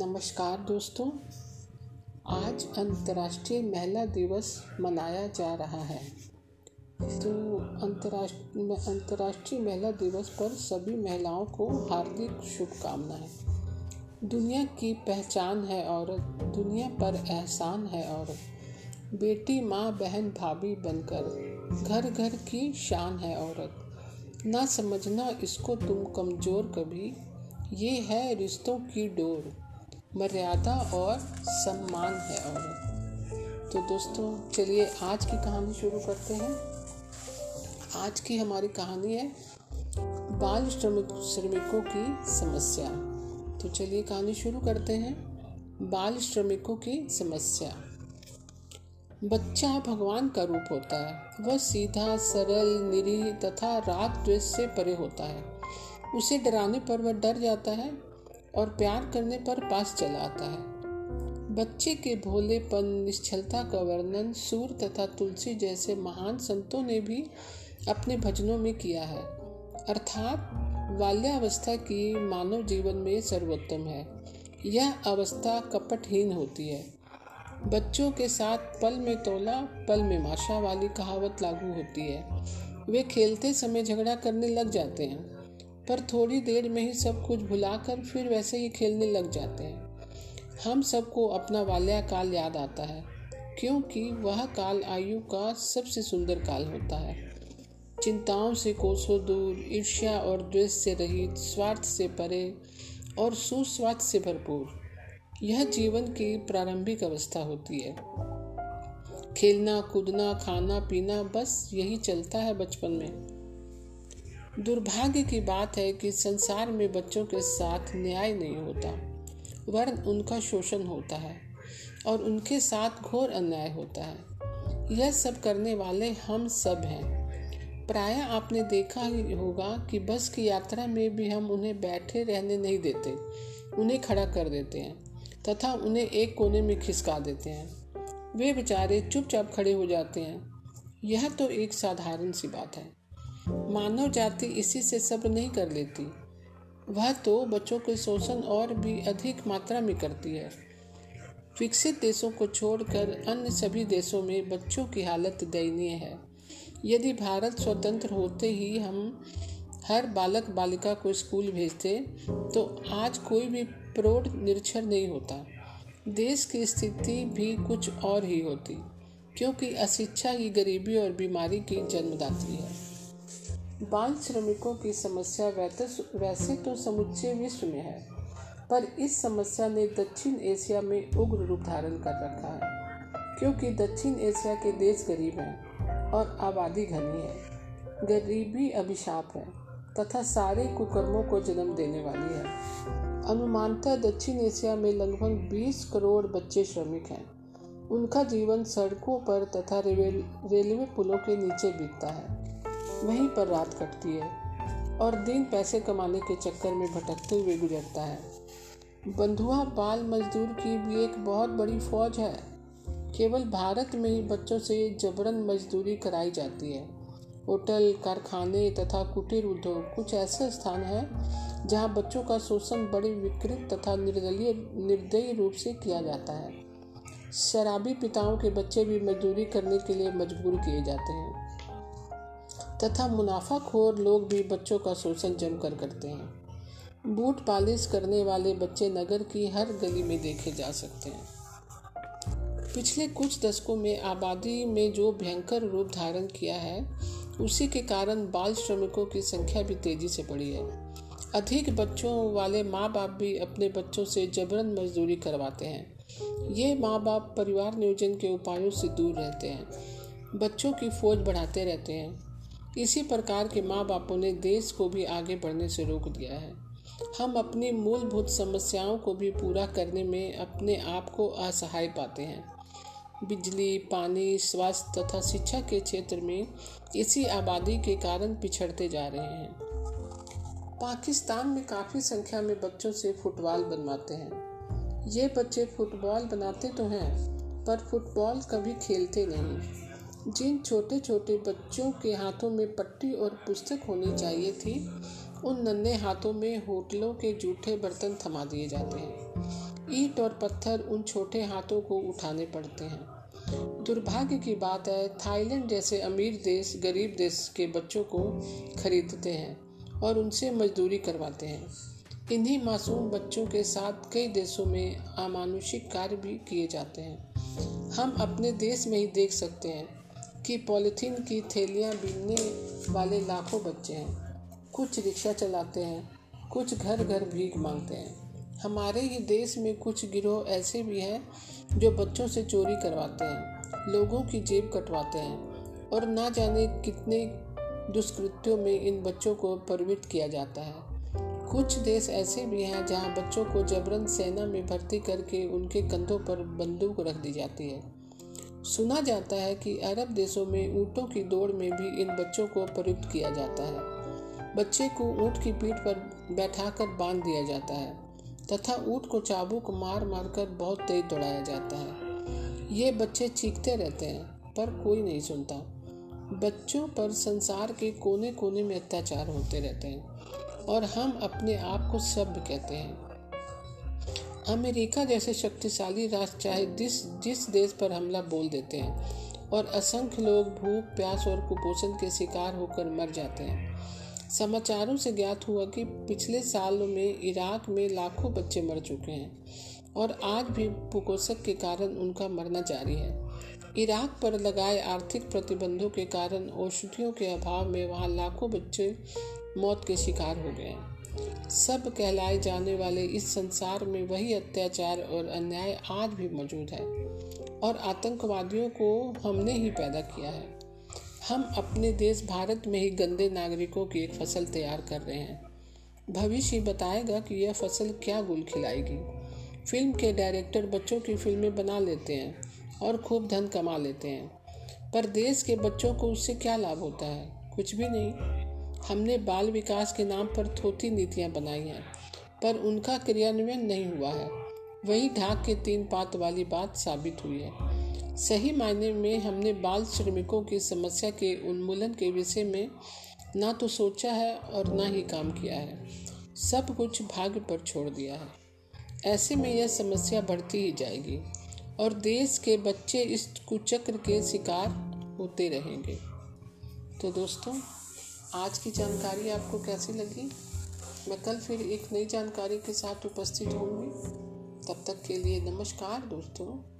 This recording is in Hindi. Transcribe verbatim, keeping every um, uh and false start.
नमस्कार दोस्तों, आज अंतर्राष्ट्रीय महिला दिवस मनाया जा रहा है। तो अंतर्राष्ट्रीय अंतर्राष्ट्रीय महिला दिवस पर सभी महिलाओं को हार्दिक शुभकामनाएं। दुनिया की पहचान है औरत, दुनिया पर एहसान है औरत, बेटी, माँ, बहन, भाभी बनकर घर घर की शान है औरत। ना समझना इसको तुम कमज़ोर कभी, ये है रिश्तों की डोर, मर्यादा और सम्मान है औरत। तो दोस्तों, चलिए आज की कहानी शुरू करते हैं। आज की हमारी कहानी है बाल श्रमिक श्रमिकों की समस्या। तो चलिए कहानी शुरू करते हैं। बाल श्रमिकों की समस्या। बच्चा भगवान का रूप होता है। वह सीधा, सरल, निरीह तथा राग द्वेष से परे होता है। उसे डराने पर वह डर जाता है और प्यार करने पर पास चला आता है। बच्चे के भोलेपन, निश्चलता का वर्णन सूर तथा तुलसी जैसे महान संतों ने भी अपने भजनों में किया है। अर्थात बाल्यावस्था की मानव जीवन में सर्वोत्तम है। यह अवस्था कपटहीन होती है। बच्चों के साथ पल में तोला पल में माशा वाली कहावत लागू होती है। वे खेलते समय झगड़ा करने लग जाते हैं, पर थोड़ी देर में ही सब कुछ भुलाकर फिर वैसे ही खेलने लग जाते हैं। हम सबको अपना बाल्यकाल याद आता है, क्योंकि वह काल आयु का सबसे सुंदर काल होता है। चिंताओं से कोसों दूर, ईर्ष्या और द्वेष से रहित, स्वार्थ से परे और सुस्वास्थ्य से भरपूर, यह जीवन की प्रारंभिक अवस्था होती है। खेलना, कूदना, खाना, पीना, बस यही चलता है बचपन में। दुर्भाग्य की बात है कि संसार में बच्चों के साथ न्याय नहीं होता, वरन उनका शोषण होता है और उनके साथ घोर अन्याय होता है। यह सब करने वाले हम सब हैं। प्रायः आपने देखा ही होगा कि बस की यात्रा में भी हम उन्हें बैठे रहने नहीं देते, उन्हें खड़ा कर देते हैं तथा उन्हें एक कोने में खिसका देते हैं। वे बेचारे चुपचाप खड़े हो जाते हैं। यह तो एक साधारण सी बात है। मानव जाति इसी से सब्र नहीं कर लेती। वह तो बच्चों के शोषण और भी अधिक मात्रा में करती है। विकसित देशों को छोड़कर अन्य सभी देशों में बच्चों की हालत दयनीय है। यदि भारत स्वतंत्र होते ही हम हर बालक बालिका को स्कूल भेजते तो आज कोई भी प्रौढ़ निरक्षर नहीं होता। देश की स्थिति भी कुछ और ही होती, क्योंकि अशिक्षा ही गरीबी और बीमारी की जन्मदात्री है। बाल श्रमिकों की समस्या वैसे तो समुच्चे विश्व में है, पर इस समस्या ने दक्षिण एशिया में उग्र रूप धारण कर रखा है, क्योंकि दक्षिण एशिया के देश गरीब हैं और आबादी घनी है। गरीबी अभिशाप है तथा सारे कुकर्मों को जन्म देने वाली है। अनुमानतः दक्षिण एशिया में लगभग बीस करोड़ बच्चे श्रमिक हैं। उनका जीवन सड़कों पर तथा रेलवे पुलों के नीचे बीतता है। वहीं पर रात कटती है और दिन पैसे कमाने के चक्कर में भटकते हुए गुजरता है। बंधुआ बाल मजदूर की भी एक बहुत बड़ी फौज है। केवल भारत में ही बच्चों से जबरन मजदूरी कराई जाती है। होटल, कारखाने तथा कुटीर उद्योग कुछ ऐसे स्थान हैं जहां बच्चों का शोषण बड़े विकृत तथा निर्दलीय निर्दयी रूप से किया जाता है। शराबी पिताओं के बच्चे भी मजदूरी करने के लिए मजबूर किए जाते हैं तथा मुनाफाखोर लोग भी बच्चों का शोषण जमकर करते हैं। बूट पालिश करने वाले बच्चे नगर की हर गली में देखे जा सकते हैं। पिछले कुछ दशकों में आबादी में जो भयंकर रूप धारण किया है, उसी के कारण बाल श्रमिकों की संख्या भी तेजी से बढ़ी है। अधिक बच्चों वाले माँ बाप भी अपने बच्चों से जबरन मजदूरी करवाते हैं। ये माँ बाप परिवार नियोजन के उपायों से दूर रहते हैं, बच्चों की फौज बढ़ाते रहते हैं। इसी प्रकार के माँ बापों ने देश को भी आगे बढ़ने से रोक दिया है। हम अपनी मूलभूत समस्याओं को भी पूरा करने में अपने आप को असहाय पाते हैं। बिजली, पानी, स्वास्थ्य तथा शिक्षा के क्षेत्र में इसी आबादी के कारण पिछड़ते जा रहे हैं। पाकिस्तान में काफ़ी संख्या में बच्चों से फुटबॉल बनवाते हैं। ये बच्चे फुटबॉल बनाते तो हैं, पर फुटबॉल कभी खेलते नहीं। जिन छोटे छोटे बच्चों के हाथों में पट्टी और पुस्तक होनी चाहिए थी, उन नन्हे हाथों में होटलों के जूठे बर्तन थमा दिए जाते हैं। ईंट और पत्थर उन छोटे हाथों को उठाने पड़ते हैं। दुर्भाग्य की बात है, थाईलैंड जैसे अमीर देश गरीब देश के बच्चों को खरीदते हैं और उनसे मजदूरी करवाते हैं। इन्हीं मासूम बच्चों के साथ कई देशों में अमानुषिक कार्य भी किए जाते हैं। हम अपने देश में ही देख सकते हैं कि पॉलीथीन की थैलियाँ बीनने वाले लाखों बच्चे हैं। कुछ रिक्शा चलाते हैं, कुछ घर घर भीख मांगते हैं। हमारे ही देश में कुछ गिरोह ऐसे भी हैं जो बच्चों से चोरी करवाते हैं, लोगों की जेब कटवाते हैं और ना जाने कितने दुष्कृत्यों में इन बच्चों को प्रवृत्त किया जाता है। कुछ देश ऐसे भी हैं जहां बच्चों को जबरन सेना में भर्ती करके उनके कंधों पर बंदूक रख दी जाती है। सुना जाता है कि अरब देशों में ऊँटों की दौड़ में भी इन बच्चों को प्रवृत्त किया जाता है। बच्चे को ऊँट की पीठ पर बैठाकर बांध दिया जाता है तथा ऊँट को चाबुक मार मार कर बहुत तेज दौड़ाया जाता है। ये बच्चे चीखते रहते हैं पर कोई नहीं सुनता। बच्चों पर संसार के कोने कोने में अत्याचार होते रहते हैं और हम अपने आप को सभ्य कहते हैं। अमेरिका जैसे शक्तिशाली राष्ट्र चाहे जिस जिस देश पर हमला बोल देते हैं और असंख्य लोग भूख प्यास और कुपोषण के शिकार होकर मर जाते हैं। समाचारों से ज्ञात हुआ कि पिछले सालों में इराक में लाखों बच्चे मर चुके हैं और आज भी कुपोषण के कारण उनका मरना जारी है। इराक पर लगाए आर्थिक प्रतिबंधों के कारण औषधियों के अभाव में वहाँ लाखों बच्चे मौत के शिकार हो गए हैं। सब कहलाए जाने वाले इस संसार में वही अत्याचार और अन्याय आज भी मौजूद है और आतंकवादियों को हमने ही पैदा किया है। हम अपने देश भारत में ही गंदे नागरिकों की एक फसल तैयार कर रहे हैं। भविष्य बताएगा कि यह फसल क्या गुल खिलाएगी। फिल्म के डायरेक्टर बच्चों की फिल्में बना लेते हैं और खूब धन कमा लेते हैं, पर देश के बच्चों को उससे क्या लाभ होता है? कुछ भी नहीं। हमने बाल विकास के नाम पर थोथी नीतियां बनाई हैं पर उनका क्रियान्वयन नहीं हुआ है। वही ढाक के तीन पात वाली बात साबित हुई है। सही मायने में हमने बाल श्रमिकों की समस्या के उन्मूलन के विषय में ना तो सोचा है और ना ही काम किया है। सब कुछ भाग्य पर छोड़ दिया है। ऐसे में यह समस्या बढ़ती ही जाएगी और देश के बच्चे इस कुचक्र के शिकार होते रहेंगे। तो दोस्तों, आज की जानकारी आपको कैसी लगी? मैं कल फिर एक नई जानकारी के साथ उपस्थित होंगी। तब तक के लिए नमस्कार दोस्तों।